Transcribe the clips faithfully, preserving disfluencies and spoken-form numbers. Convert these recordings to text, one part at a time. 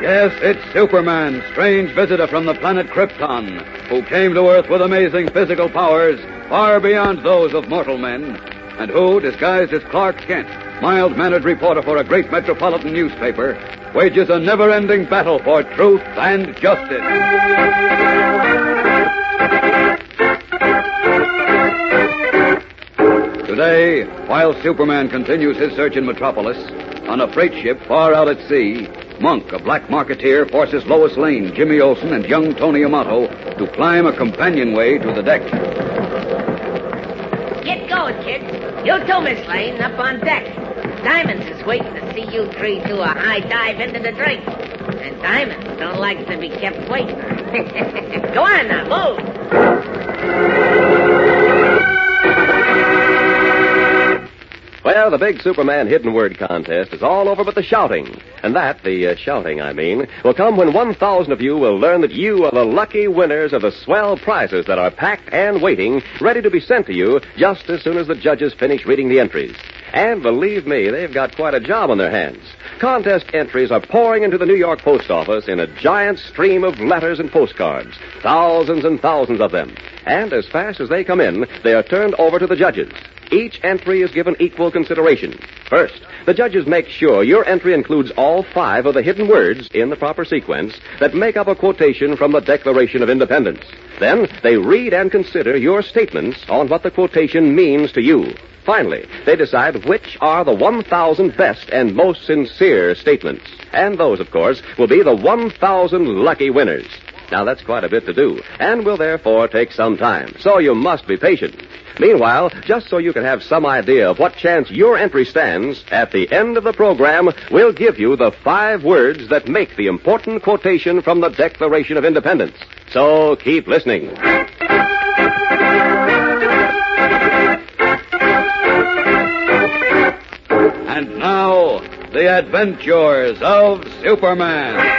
Yes, it's Superman, strange visitor from the planet Krypton, who came to Earth with amazing physical powers far beyond those of mortal men, and who, disguised as Clark Kent, mild-mannered reporter for a great metropolitan newspaper, wages a never-ending battle for truth and justice. Today, while Superman continues his search in Metropolis, on a freight ship far out at sea, Monk, a black marketeer, forces Lois Lane, Jimmy Olsen, and young Tony Amato to climb a companionway to the deck. Get going, kid. You too, Miss Lane, up on deck. Diamonds is waiting to see you three do a high dive into the drink. And Diamonds don't like to be kept waiting. Go on now, move. Well, the big Superman hidden word contest is all over but the shouting. And that, the uh, shouting, I mean, will come when one thousand of you will learn that you are the lucky winners of the swell prizes that are packed and waiting, ready to be sent to you just as soon as the judges finish reading the entries. And believe me, they've got quite a job on their hands. Contest entries are pouring into the New York post office in a giant stream of letters and postcards, thousands and thousands of them. And as fast as they come in, they are turned over to the judges. Each entry is given equal consideration. First, the judges make sure your entry includes all five of the hidden words in the proper sequence that make up a quotation from the Declaration of Independence. Then, they read and consider your statements on what the quotation means to you. Finally, they decide which are the one thousand best and most sincere statements. And those, of course, will be the one thousand lucky winners. Now, that's quite a bit to do, and will therefore take some time. So you must be patient. Meanwhile, just so you can have some idea of what chance your entry stands, at the end of the program, we'll give you the five words that make the important quotation from the Declaration of Independence. So keep listening. And now, the adventures of Superman.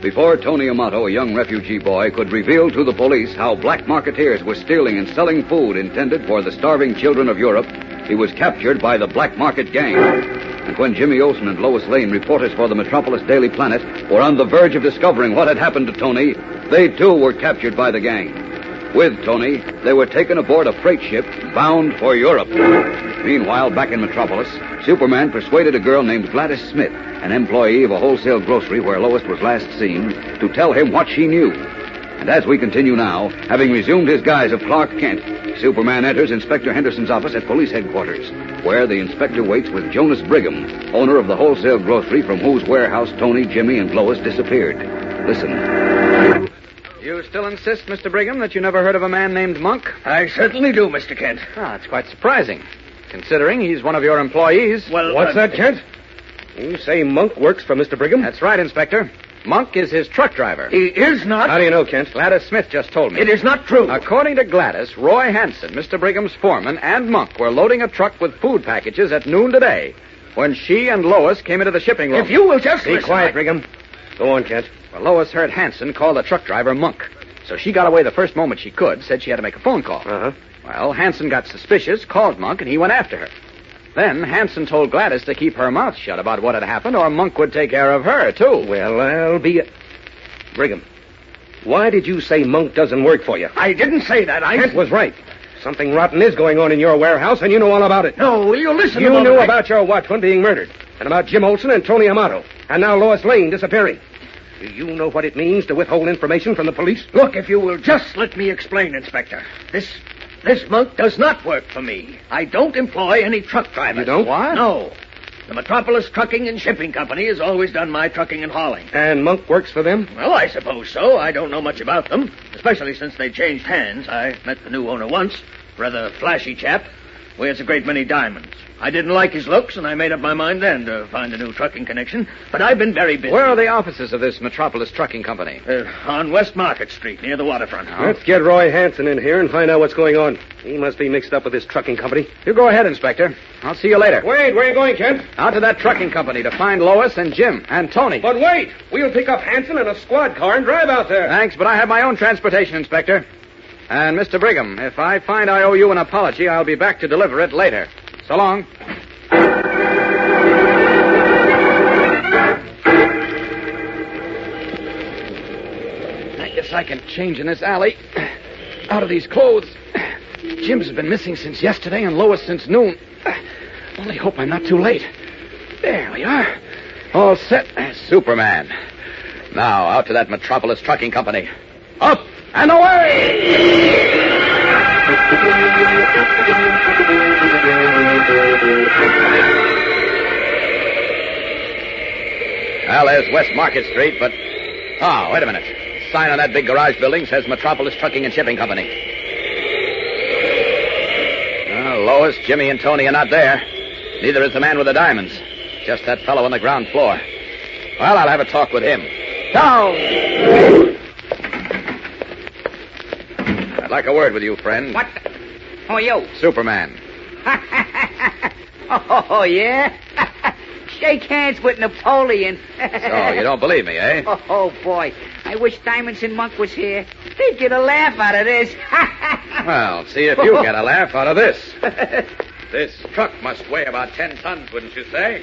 Before Tony Amato, a young refugee boy, could reveal to the police how black marketeers were stealing and selling food intended for the starving children of Europe, he was captured by the black market gang. And when Jimmy Olsen and Lois Lane, reporters for the Metropolis Daily Planet, were on the verge of discovering what had happened to Tony, they too were captured by the gang. With Tony, they were taken aboard a freight ship bound for Europe. Meanwhile, back in Metropolis, Superman persuaded a girl named Gladys Smith, an employee of a wholesale grocery where Lois was last seen, to tell him what she knew. And as we continue now, having resumed his guise of Clark Kent, Superman enters Inspector Henderson's office at police headquarters, where the inspector waits with Jonas Brigham, owner of the wholesale grocery from whose warehouse Tony, Jimmy, and Lois disappeared. Listen. You still insist, Mister Brigham, that you never heard of a man named Monk? I certainly do, Mister Kent. Ah, it's quite surprising, considering he's one of your employees. Well, what's uh, that, Kent? You say Monk works for Mister Brigham? That's right, Inspector. Monk is his truck driver. He is not... How do you know, Kent? Gladys Smith just told me. It is not true. According to Gladys, Roy Hanson, Mister Brigham's foreman, and Monk were loading a truck with food packages at noon today when she and Lois came into the shipping room. If you will just Be listen, quiet, I... Brigham. Go on, Kent. Well, Lois heard Hanson call the truck driver Monk. So she got away the first moment she could, said she had to make a phone call. Uh-huh. Well, Hanson got suspicious, called Monk, and he went after her. Then Hanson told Gladys to keep her mouth shut about what had happened, or Monk would take care of her, too. Well, I'll be... A... Brigham, why did you say Monk doesn't work for you? I didn't say that. I... Kent was right. Something rotten is going on in your warehouse, and you know all about it. No, will you listen to me? You knew about your watchman being murdered. and about Jim Olsen and Tony Amato, and now Lois Lane disappearing. Do you know what it means to withhold information from the police? Look, if you will just let me explain, Inspector. This this Monk does not work for me. I don't employ any truck drivers. You don't? What? No. The Metropolis Trucking and Shipping Company has always done my trucking and hauling. And Monk works for them? Well, I suppose so. I don't know much about them, especially since they changed hands. I met the new owner once, rather flashy chap. Wears a great many diamonds. I didn't like his looks, and I made up my mind then to find a new trucking connection. But I've been very busy. Where are the offices of this Metropolis Trucking Company? Uh, on West Market Street, near the waterfront. Oh. Let's get Roy Hanson in here and find out what's going on. He must be mixed up with this trucking company. You go ahead, Inspector. I'll see you later. Wait, where are you going, Kent? Out to that trucking company to find Lois and Jim and Tony. But wait! We'll pick up Hanson in a squad car and drive out there. Thanks, but I have my own transportation, Inspector. And, Mister Brigham, if I find I owe you an apology, I'll be back to deliver it later. So long. I guess I can change in this alley. Out of these clothes. Jim's been missing since yesterday and Lois since noon. Only hope I'm not too late. There we are. All set. Superman. Now, out to that Metropolis Trucking Company. Up! And away! Well, there's West Market Street, but... Oh, wait a minute. The sign on that big garage building says Metropolis Trucking and Shipping Company. Well, Lois, Jimmy, and Tony are not there. Neither is the man with the diamonds. Just that fellow on the ground floor. Well, I'll have a talk with him. Down! I'd like a word with you, friend. What? The... Who are you? Superman. Oh, yeah? Shake hands with Napoleon. So, you don't believe me, eh? Oh, oh, boy. I wish Diamonds and Monk was here. They'd get a laugh out of this. Well, see if you get a laugh out of this. This truck must weigh about ten tons, wouldn't you say?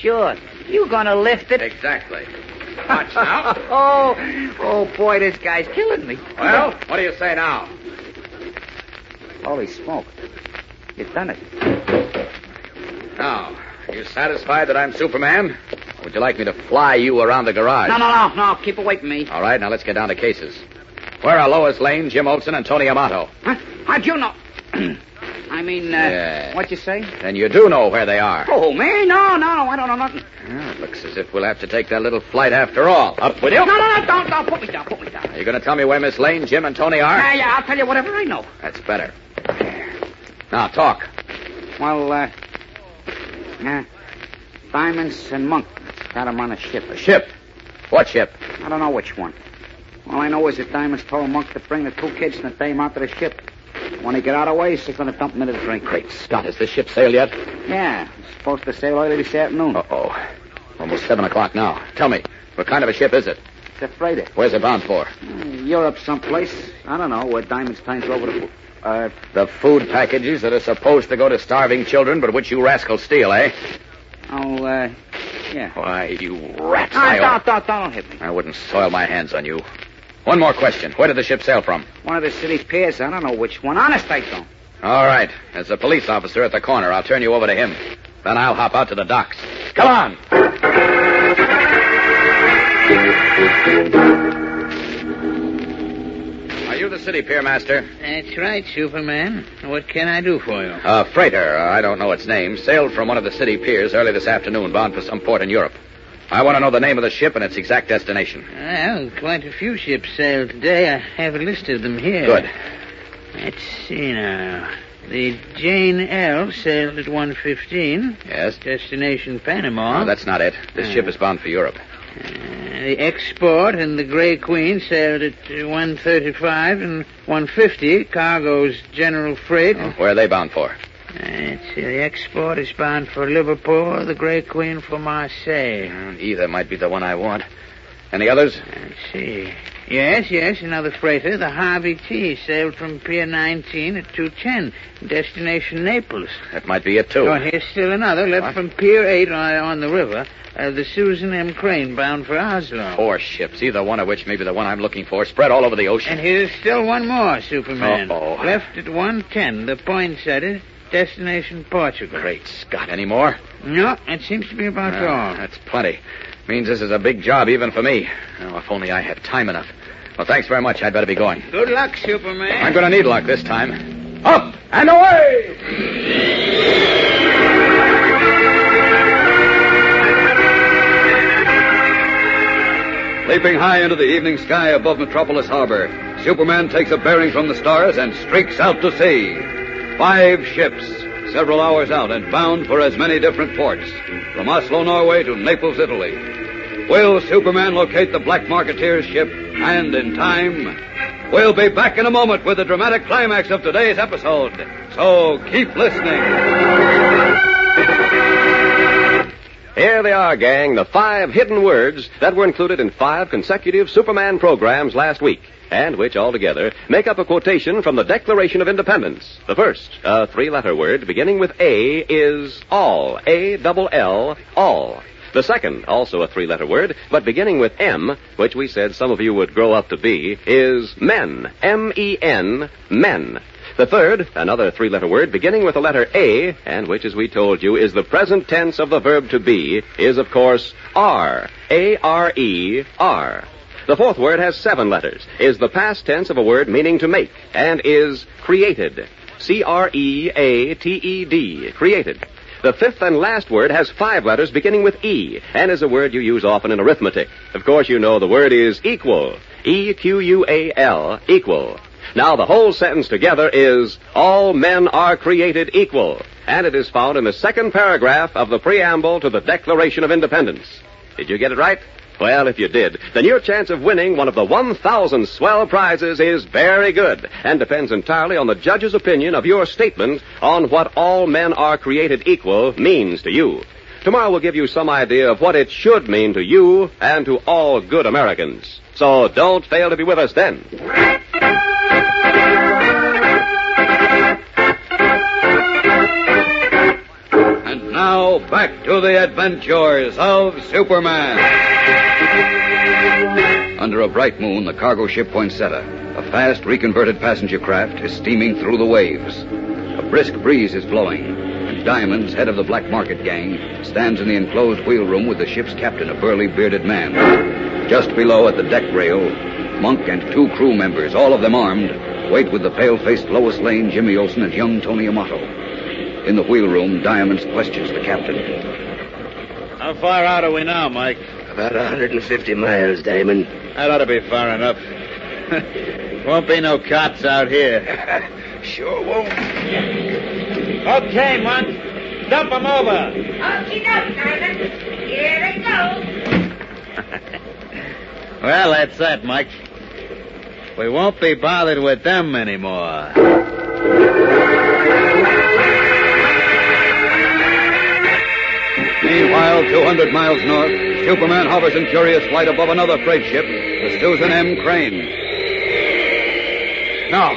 Sure. You gonna lift it? Exactly. Watch now. Oh, oh, boy, this guy's killing me. Well, what do you say now? Holy smoke. You've done it. Now, are you satisfied that I'm Superman? Or would you like me to fly you around the garage? No, no, no, no. Keep away from me. All right, now let's get down to cases. Where are Lois Lane, Jim Olsen, and Tony Amato? Huh? How'd you know? I mean, uh, yeah. What you say? Then you do know where they are. Oh, man, no, no, I don't know nothing. Well, it looks as if we'll have to take that little flight after all. Up with you. No, no, no, don't, don't, put me down, put me down. Are you going to tell me where Miss Lane, Jim, and Tony are? Yeah, yeah, I'll tell you whatever I know. That's better. Now, talk. Well, uh, uh Diamonds and Monk got him on a ship. A ship? What ship? I don't know which one. All I know is that Diamonds told Monk to bring the two kids and the dame out to the ship. When they get out of the way, she's going to dump them into the drink. Great Scott, has this ship sailed yet? Yeah, it's supposed to sail early this afternoon. Uh-oh. Almost seven o'clock now. Tell me, what kind of a ship is it? It's a freighter. Where's it bound for? Uh, Europe someplace. I don't know, where Diamonds turns over the... Uh, the food packages that are supposed to go to starving children, but which you rascals steal, eh? Oh, uh, yeah. Why, you rats. No, don't, don't, don't hit me. I wouldn't soil my hands on you. One more question. Where did the ship sail from? One of the city piers. I don't know which one. Honest, I don't. All right. There's a police officer at the corner. I'll turn you over to him. Then I'll hop out to the docks. Come on! Are you the city pier master? That's right, Superman. What can I do for you? A freighter, I don't know its name, sailed from one of the city piers early this afternoon, bound for some port in Europe. I want to know the name of the ship and its exact destination. Well, quite a few ships sailed today. I have a list of them here. Good. Let's see now. The Jane L sailed at one fifteen. Yes. Destination Panama. No, that's not it. This uh, ship is bound for Europe. Uh, the Export and the Grey Queen sailed at one thirty-five and one fifty. Cargo's general freight. Oh, where are they bound for? Let's see, the Export is bound for Liverpool, the Grey Queen for Marseille. Well, either might be the one I want. Any others? Let's see. Yes, yes, another freighter, the Harvey T, sailed from Pier nineteen at two ten, destination Naples. That might be it, too. Oh, here's still another, left what? From Pier eight on, on the river, uh, the Susan M. Crane, bound for Oslo. Four ships, either one of which may be the one I'm looking for, spread all over the ocean. And here's still one more, Superman. Uh-oh. Left at one ten, the Poinsettia. destination Portugal. Great Scott, any more? No, it seems to be about well, all. That's plenty. Means this is a big job even for me. Oh, if only I had time enough. Well, thanks very much. I'd better be going. Good luck, Superman. I'm going to need luck this time. Up and away! Leaping high into the evening sky above Metropolis Harbor, Superman takes a bearing from the stars and streaks out to sea. Five ships, several hours out and bound for as many different ports, from Oslo, Norway to Naples, Italy. Will Superman locate the Black Marketeer's ship, and in time? We'll be back in a moment with the dramatic climax of today's episode, so keep listening. Here they are, gang, the five hidden words that were included in five consecutive Superman programs last week, and which altogether make up a quotation from the Declaration of Independence. The first, a three-letter word beginning with A, is all, A-double-L, all. The second, also a three-letter word, but beginning with M, which we said some of you would grow up to be, is men, M E N, men. The third, another three-letter word beginning with the letter A, and which, as we told you, is the present tense of the verb to be, is, of course, are, A R E, are. The fourth word has seven letters, is the past tense of a word meaning to make, and is created, C R E A T E D, created. The fifth and last word has five letters beginning with E, and is a word you use often in arithmetic. Of course, you know the word is equal, E Q U A L, equal. Now, the whole sentence together is, all men are created equal, and it is found in the second paragraph of the preamble to the Declaration of Independence. Did you get it right? Well, if you did, then your chance of winning one of the one thousand swell prizes is very good, and depends entirely on the judge's opinion of your statement on what all men are created equal means to you. Tomorrow we'll give you some idea of what it should mean to you and to all good Americans. So don't fail to be with us then. And now, back to the adventures of Superman. Under a bright moon, the cargo ship Poinsettia, a fast reconverted passenger craft, is steaming through the waves. A brisk breeze is blowing. Diamonds, head of the Black Market gang, stands in the enclosed wheel room with the ship's captain, a burly, bearded man. Just below, at the deck rail, Monk and two crew members, all of them armed, wait with the pale-faced Lois Lane, Jimmy Olsen, and young Tony Amato. In the wheel room, Diamonds questions the captain. How far out are we now, Mike? About one hundred fifty miles, Diamond. That ought to be far enough. Won't be no cops out here. Sure won't. Okay, Monk. Dump them over. Okie doke, Diamond. Here they go. Well, that's that, Mike. We won't be bothered with them anymore. Meanwhile, two hundred miles north, Superman hovers in curious flight above another freight ship, the Susan M. Crane. No.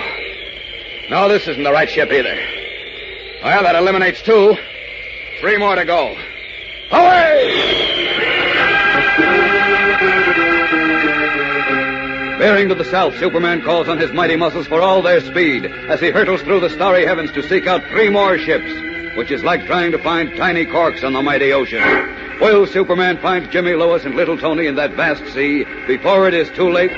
No, this isn't the right ship either. Well, that eliminates two. Three more to go. Away! Bearing to the south, Superman calls on his mighty muscles for all their speed as he hurtles through the starry heavens to seek out three more ships, which is like trying to find tiny corks on the mighty ocean. Will Superman find Jimmy, Lois, and little Tony in that vast sea before it is too late?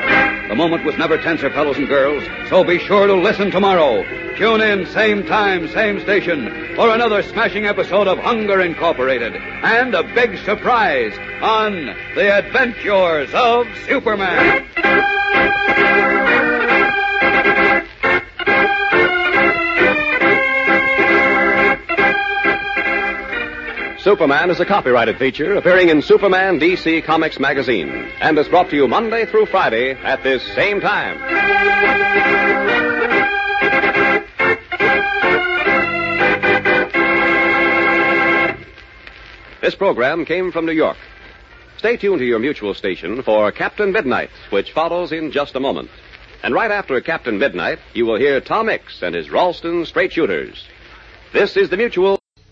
The moment was never tenser, fellows and girls, so be sure to listen tomorrow. Tune in, same time, same station, for another smashing episode of Hunger Incorporated and a big surprise on The Adventures of Superman. Superman is a copyrighted feature appearing in Superman D C Comics magazine and is brought to you Monday through Friday at this same time. This program came from New York. Stay tuned to your mutual station for Captain Midnight, which follows in just a moment. And right after Captain Midnight, you will hear Tom Mix and his Ralston Straight Shooters. This is the mutual.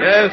Yes,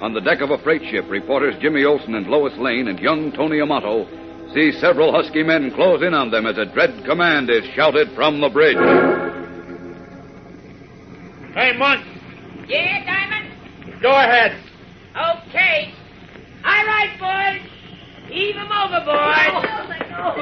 on the deck of a freight ship, reporters Jimmy Olsen and Lois Lane and young Tony Amato see several husky men close in on them as a dread command is shouted from the bridge. Hey, Monk. Yeah, Diamond? Go ahead. Okay. All right, boys. Heave them overboard.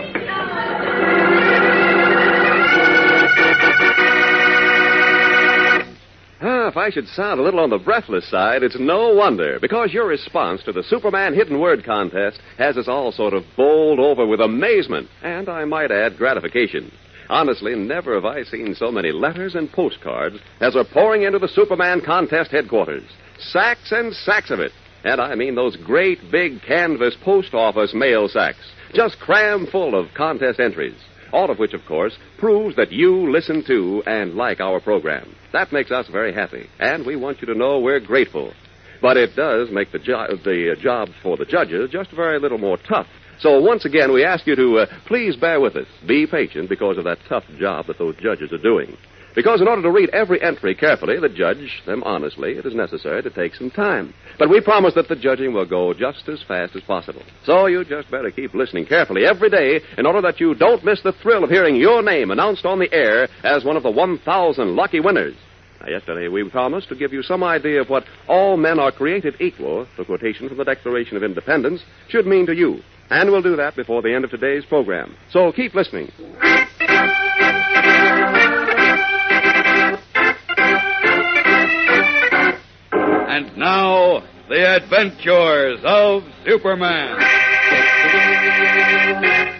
If I should sound a little on the breathless side, it's no wonder, because your response to the Superman Hidden Word Contest has us all sort of bowled over with amazement, and I might add gratification. Honestly, never have I seen so many letters and postcards as are pouring into the Superman Contest headquarters. Sacks and sacks of it. And I mean those great big canvas post office mail sacks, just crammed full of contest entries. All of which, of course, proves that you listen to and like our program. That makes us very happy, and we want you to know we're grateful. But it does make the, jo- the uh, job for the judges just very little more tough. So once again, we ask you to uh, please bear with us. Be patient because of that tough job that those judges are doing. Because in order to read every entry carefully, the judge them honestly, it is necessary to take some time. But we promise that the judging will go just as fast as possible. So you just better keep listening carefully every day in order that you don't miss the thrill of hearing your name announced on the air as one of the one thousand lucky winners. Now, yesterday we promised to give you some idea of what all men are created equal, the quotation from the Declaration of Independence, should mean to you. And we'll do that before the end of today's program. So keep listening. And now, the adventures of Superman.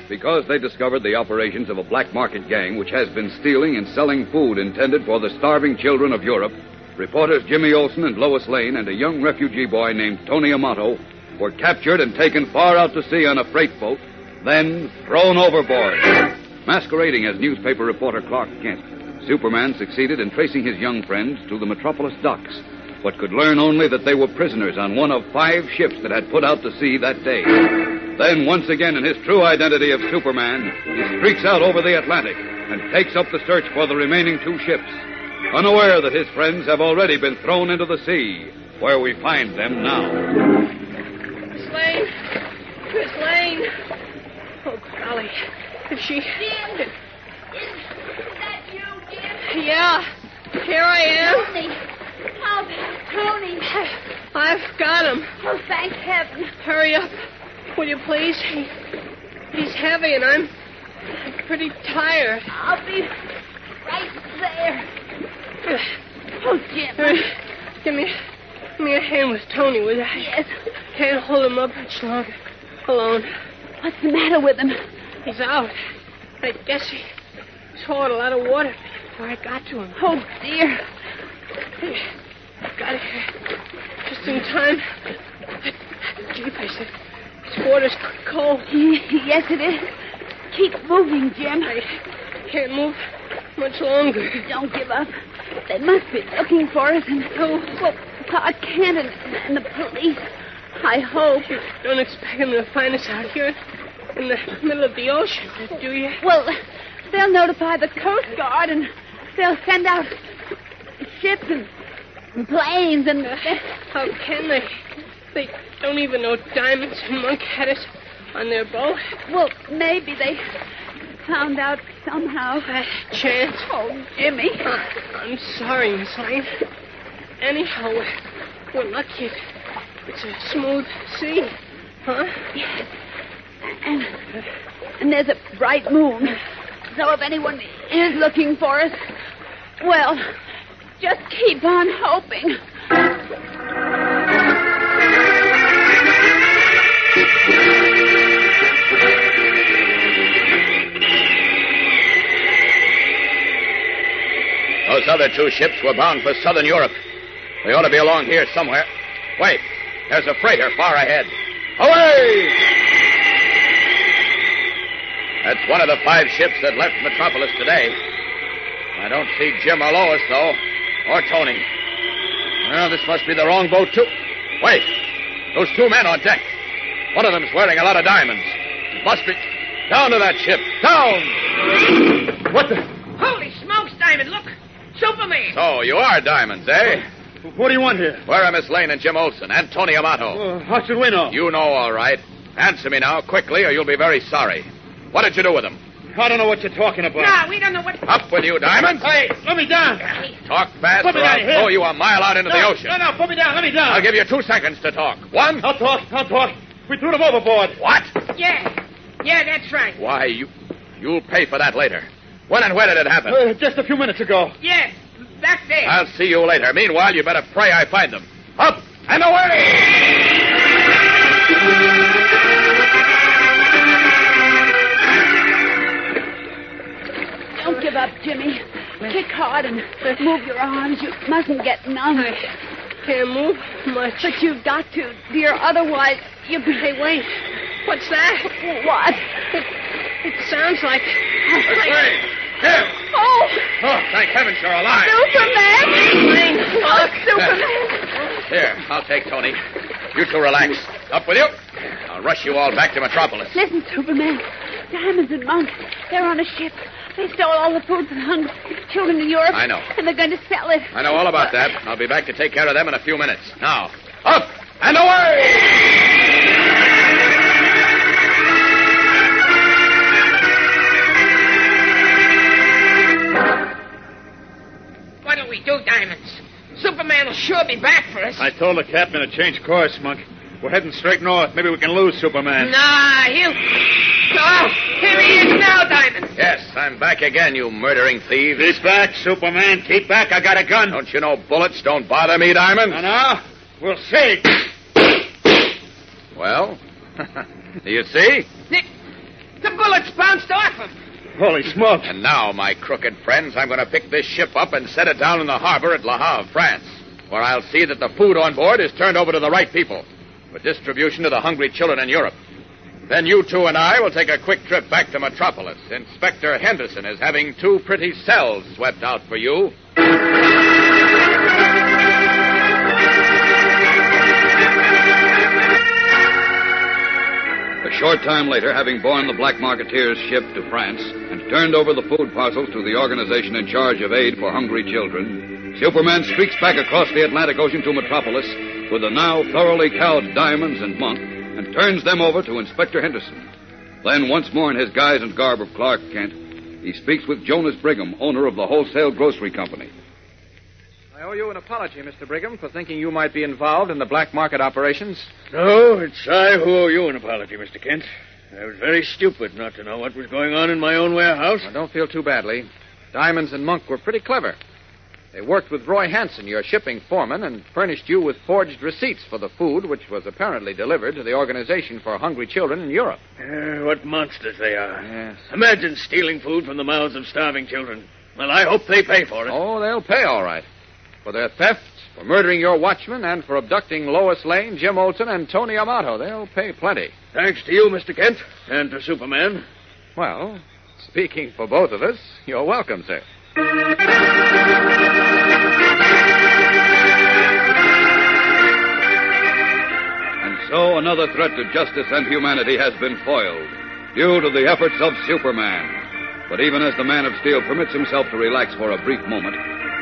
Because they discovered the operations of a black market gang which has been stealing and selling food intended for the starving children of Europe, reporters Jimmy Olsen and Lois Lane and a young refugee boy named Tony Amato were captured and taken far out to sea on a freight boat, then thrown overboard. Masquerading as newspaper reporter Clark Kent, Superman succeeded in tracing his young friends to the Metropolis docks, but could learn only that they were prisoners on one of five ships that had put out to sea that day. Then, once again, in his true identity of Superman, he streaks out over the Atlantic and takes up the search for the remaining two ships, unaware that his friends have already been thrown into the sea, where we find them now. Miss Lane! Miss Lane! Oh, golly. If she... Jim! Is, is that you, Jim? Yeah. Here I am. Help, Tony. I've got him. Oh, thank heaven. Hurry up, will you please? He, he's heavy and I'm pretty tired. I'll be right there. Oh, Jim. Uh, give me, give me a hand with Tony, will you? Yes. Can't hold him up much longer. Alone. What's the matter with him? He's out. I guess he swallowed a lot of water before I got to him. Oh, dear. I've got it here. Just in time. Jeep, I said. This water's cold. Yes, it is. Keep moving, Jim. I can't move much longer. Don't give up. They must be looking for us. And so, well, Clark Kent and the police. I hope. You don't expect them to find us out here in the middle of the ocean, do you? Well, they'll notify the Coast Guard and they'll send out ships and planes and... Uh, how can they? They don't even know Diamonds and Monk had us on their boat. Well, maybe they found out somehow. By chance. Oh, Jimmy. Uh, I'm sorry, Miss Lane. Anyhow, we're, we're lucky. It's a smooth sea, huh? Yes. And, and there's a bright moon. So if anyone is looking for us, well... just keep on hoping. Those other two ships were bound for southern Europe. They ought to be along here somewhere. Wait, there's a freighter far ahead. Away! That's one of the five ships that left Metropolis today. I don't see Jim or Lois, though, or Tony. Well, this must be the wrong boat, too. Wait, those two men on deck. One of them's wearing a lot of diamonds. It must be... Down to that ship. Down! What the... Holy smokes, Diamond, look. Superman. So, you are Diamonds, eh? What do you want here? Where are Miss Lane and Jim Olsen and Tony Amato? Uh, how should we know? You know, all right. Answer me now, quickly, or you'll be very sorry. What did you do with them? I don't know what you're talking about. No, we don't know what... Up with you, Diamonds. Hey, let me down. Talk fast put me or down I'll here. Throw you a mile out into no, the ocean. No, no, put me down, let me down. I'll give you two seconds to talk. One... I'll talk, I'll talk. We threw them overboard. What? Yeah, yeah, that's right. Why, you, you'll pay for that later. When and where did it happen? Uh, just a few minutes ago. Yes, back there. I'll see you later. Meanwhile, you better pray I find them. Up and away! Don't give up, Jimmy. Kick hard and move your arms. You mustn't get numb. I can't move much. But you've got to, dear. Otherwise, you... Hey, wait. What's that? What? It, it sounds like... like... Here. Oh! Oh, thank heavens you're alive. Superman! Lane, oh, Superman! Here, I'll take Tony. You two relax. Up with you. I'll rush you all back to Metropolis. Listen, Superman. Diamonds and Monk, they're on a ship. They stole all the food from hungry children in Europe. I know. And they're going to sell it. I know all about that. I'll be back to take care of them in a few minutes. Now, up and away! What do we do, Diamonds? Superman will sure be back for us. I told the captain to change course, Monk. We're heading straight north. Maybe we can lose Superman. Nah, he'll... Oh, here he is now, Diamonds. Yes, I'm back again, you murdering thieves. Keep back, Superman. Keep back. I got a gun. Don't you know bullets don't bother me, Diamonds? No, no. We'll see. Well, do you see? The, the bullets bounced off him. Holy smoke. And now, my crooked friends, I'm going to pick this ship up and set it down in the harbor at Le Havre, France, where I'll see that the food on board is turned over to the right people for distribution to the hungry children in Europe. Then you two and I will take a quick trip back to Metropolis. Inspector Henderson is having two pretty cells swept out for you. A short time later, having borne the Black Marketeer's ship to France and turned over the food parcels to the organization in charge of aid for hungry children, Superman streaks back across the Atlantic Ocean to Metropolis with the now thoroughly cowed Diamonds and Monk and turns them over to Inspector Henderson. Then, once more in his guise and garb of Clark Kent, he speaks with Jonas Brigham, owner of the Wholesale Grocery Company. I owe you an apology, Mister Brigham, for thinking you might be involved in the black market operations. No, it's I who owe you an apology, Mister Kent. I was very stupid not to know what was going on in my own warehouse. Well, don't feel too badly. Diamonds and Monk were pretty clever. They worked with Roy Hanson, your shipping foreman, and furnished you with forged receipts for the food which was apparently delivered to the Organization for Hungry Children in Europe. Uh, what monsters they are. Yes. Imagine stealing food from the mouths of starving children. Well, I hope they pay for it. Oh, they'll pay all right. For their theft, for murdering your watchman, and for abducting Lois Lane, Jim Olsen, and Tony Amato. They'll pay plenty. Thanks to you, Mister Kent, and to Superman. Well, speaking for both of us, you're welcome, sir. And so another threat to justice and humanity has been foiled due to the efforts of Superman. But even as the Man of Steel permits himself to relax for a brief moment,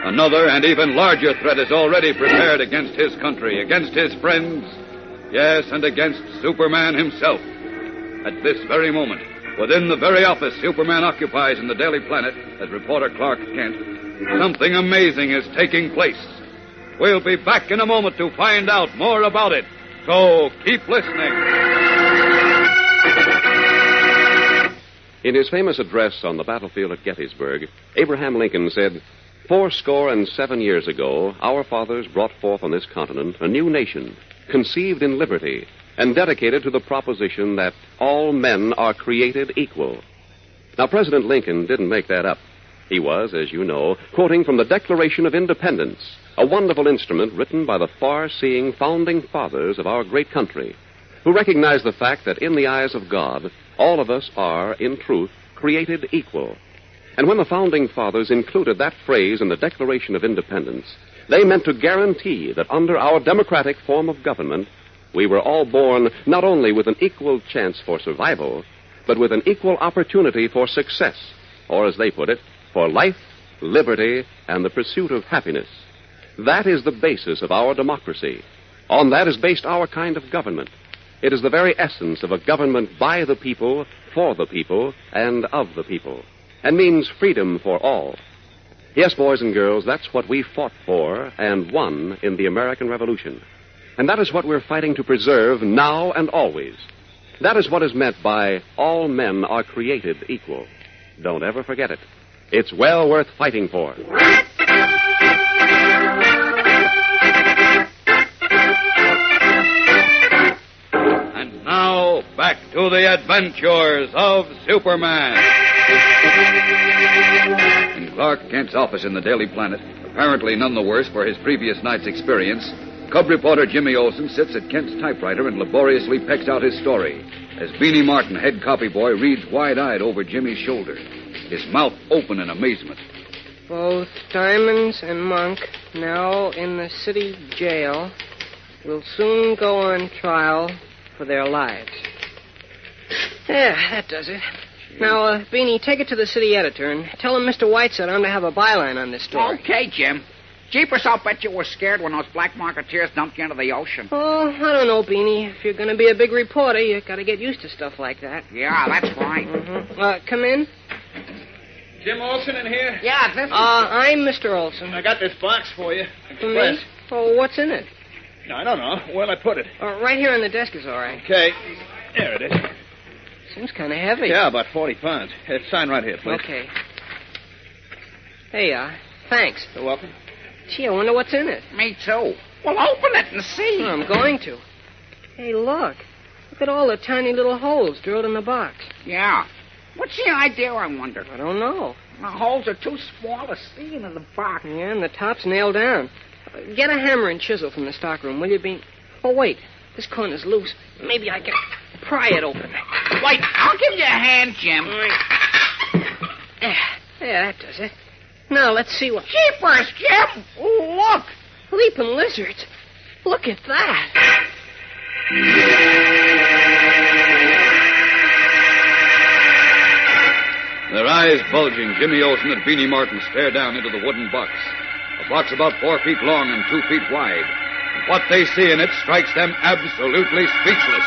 another and even larger threat is already prepared against his country, against his friends, yes, and against Superman himself. At this very moment, within the very office Superman occupies in the Daily Planet, as reporter Clark Kent, something amazing is taking place. We'll be back in a moment to find out more about it, so keep listening. In his famous address on the battlefield at Gettysburg, Abraham Lincoln said, Fourscore and seven years ago, our fathers brought forth on this continent a new nation, conceived in liberty and dedicated to the proposition that all men are created equal. Now, President Lincoln didn't make that up. He was, as you know, quoting from the Declaration of Independence, a wonderful instrument written by the far-seeing founding fathers of our great country, who recognized the fact that in the eyes of God, all of us are, in truth, created equal. And when the founding fathers included that phrase in the Declaration of Independence, they meant to guarantee that under our democratic form of government, we were all born not only with an equal chance for survival, but with an equal opportunity for success, or as they put it, for life, liberty, and the pursuit of happiness. That is the basis of our democracy. On that is based our kind of government. It is the very essence of a government by the people, for the people, and of the people, and means freedom for all. Yes, boys and girls, that's what we fought for and won in the American Revolution. And that is what we're fighting to preserve now and always. That is what is meant by all men are created equal. Don't ever forget it. It's well worth fighting for. And now, back to the adventures of Superman. In Clark Kent's office in the Daily Planet, apparently none the worse for his previous night's experience, Cub reporter Jimmy Olsen sits at Kent's typewriter and laboriously pecks out his story, as Beanie Martin, head copy boy, reads wide-eyed over Jimmy's shoulder, his mouth open in amazement. Both Diamonds and Monk, now in the city jail, will soon go on trial for their lives. Yeah, that does it. Jeez. Now, uh, Beanie, take it to the city editor and tell him Mister White said I'm to have a byline on this story. Okay, Jim. Jeepers, I'll bet you were scared when those black marketeers dumped you into the ocean. Oh, I don't know, Beanie. If you're going to be a big reporter, you've got to get used to stuff like that. Yeah, that's right. Mm-hmm. Uh, come in. Jim Olsen in here? Yeah, this is... Uh, I'm Mister Olsen. I got this box for you. For me? Oh, what's in it? No, I don't know. Where'd I put it? Uh, right here on the desk is all right. Okay. There it is. Seems kind of heavy. Yeah, about forty pounds. Uh, sign right here, please. Okay. There you are. Thanks. You're welcome. Gee, I wonder what's in it. Me too. Well, open it and see. Oh, I'm going to. Hey, look. Look at all the tiny little holes drilled in the box. Yeah. What's the idea, I wonder? I don't know. The holes are too small to see in the box. Yeah, and the top's nailed down. Get a hammer and chisel from the stockroom, will you, Bean? Oh, wait. This corner's loose. Maybe I can pry it open. Wait, I'll give you a hand, Jim. Right. Yeah, that does it. Now, let's see what... Jeepers, Jim! Look! Leaping lizards. Look at that. Their eyes bulging, Jimmy Olsen and Beanie Martin stare down into the wooden box. A box about four feet long and two feet wide. And what they see in it strikes them absolutely speechless.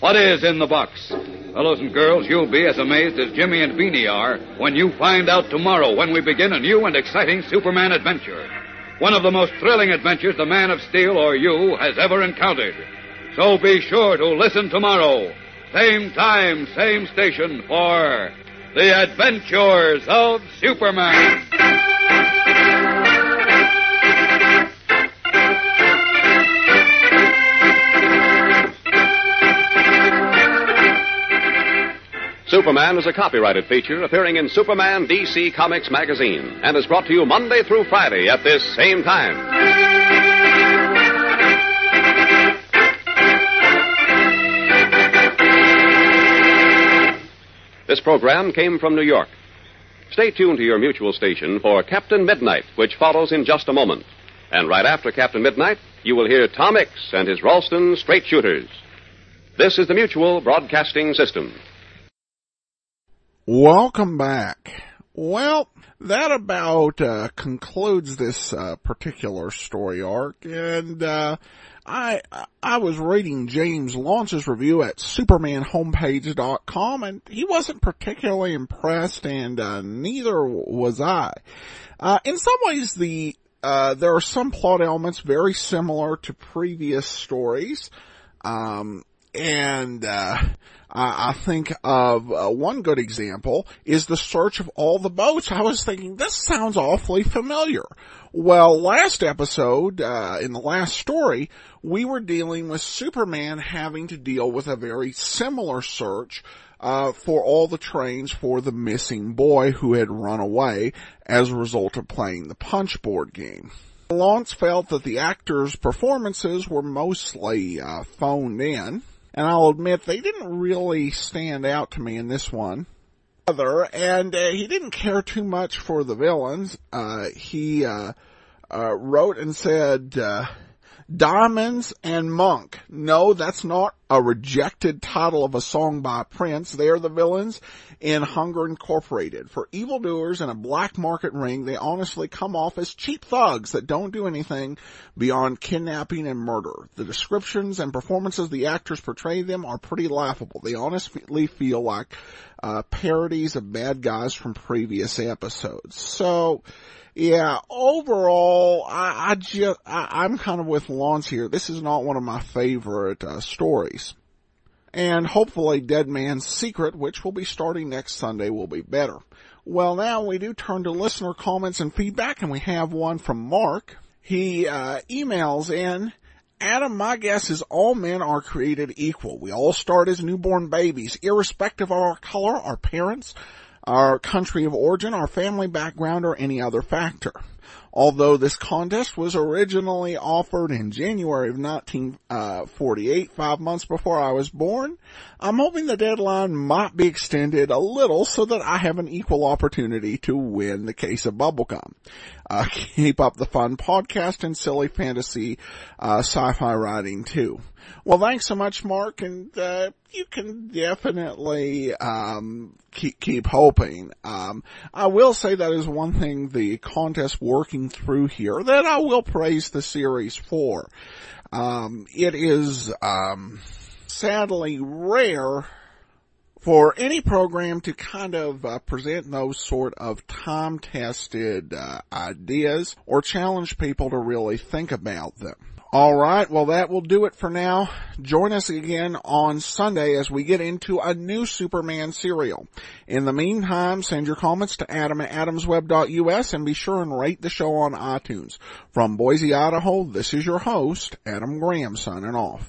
What is in the box? Fellows and girls, you'll be as amazed as Jimmy and Beanie are when you find out tomorrow when we begin a new and exciting Superman adventure. One of the most thrilling adventures the Man of Steel or you has ever encountered. So be sure to listen tomorrow. Same time, same station for The Adventures of Superman. Superman is a copyrighted feature appearing in Superman D C Comics magazine and is brought to you Monday through Friday at this same time. This program came from New York. Stay tuned to your mutual station for Captain Midnight, which follows in just a moment. And right after Captain Midnight, you will hear Tom Mix and his Ralston Straight Shooters. This is the Mutual Broadcasting System. Welcome back. Well, that about uh, concludes this uh, particular story arc, and uh, I I was reading James Launch's review at superman homepage dot com, and he wasn't particularly impressed, and uh, neither was I. Uh, in some ways, the uh, there are some plot elements very similar to previous stories, um, and uh, Uh, I think of uh, one good example is the search of all the boats. I was thinking, this sounds awfully familiar. Well, last episode, uh, in the last story, we were dealing with Superman having to deal with a very similar search uh for all the trains for the missing boy who had run away as a result of playing the punchboard game. Lance felt that the actors' performances were mostly uh phoned in, and I'll admit they didn't really stand out to me in this one. Other, and uh, he didn't care too much for the villains. Uh he uh, uh wrote and said uh Diamonds and Monk. No, that's not a rejected title of a song by Prince. They are the villains in Hunger Incorporated. For evildoers in a black market ring, they honestly come off as cheap thugs that don't do anything beyond kidnapping and murder. The descriptions and performances the actors portray them are pretty laughable. They honestly feel like uh parodies of bad guys from previous episodes. So... yeah, overall, I, I just, I, I'm kind of with Lance here. This is not one of my favorite uh, stories. And hopefully Dead Man's Secret, which will be starting next Sunday, will be better. Well, now we do turn to listener comments and feedback, and we have one from Mark. He uh, emails in, Adam, my guess is all men are created equal. We all start as newborn babies, irrespective of our color, our parents, our country of origin, our family background, or any other factor. Although this contest was originally offered in January of nineteen forty-eight, five months before I was born, I'm hoping the deadline might be extended a little so that I have an equal opportunity to win the case of bubblegum. Uh, keep up the fun podcast and silly fantasy uh, sci-fi writing, too. Well, thanks so much, Mark, and uh, you can definitely um, keep, keep hoping. Um, I will say that is one thing the contest working through here that I will praise the series for. Um, it is um, sadly rare for any program to kind of uh, present those sort of time-tested uh, ideas or challenge people to really think about them. All right, well, that will do it for now. Join us again on Sunday as we get into a new Superman serial. In the meantime, send your comments to Adam at adams web dot u s and be sure and rate the show on iTunes. From Boise, Idaho, this is your host, Adam Graham, signing off.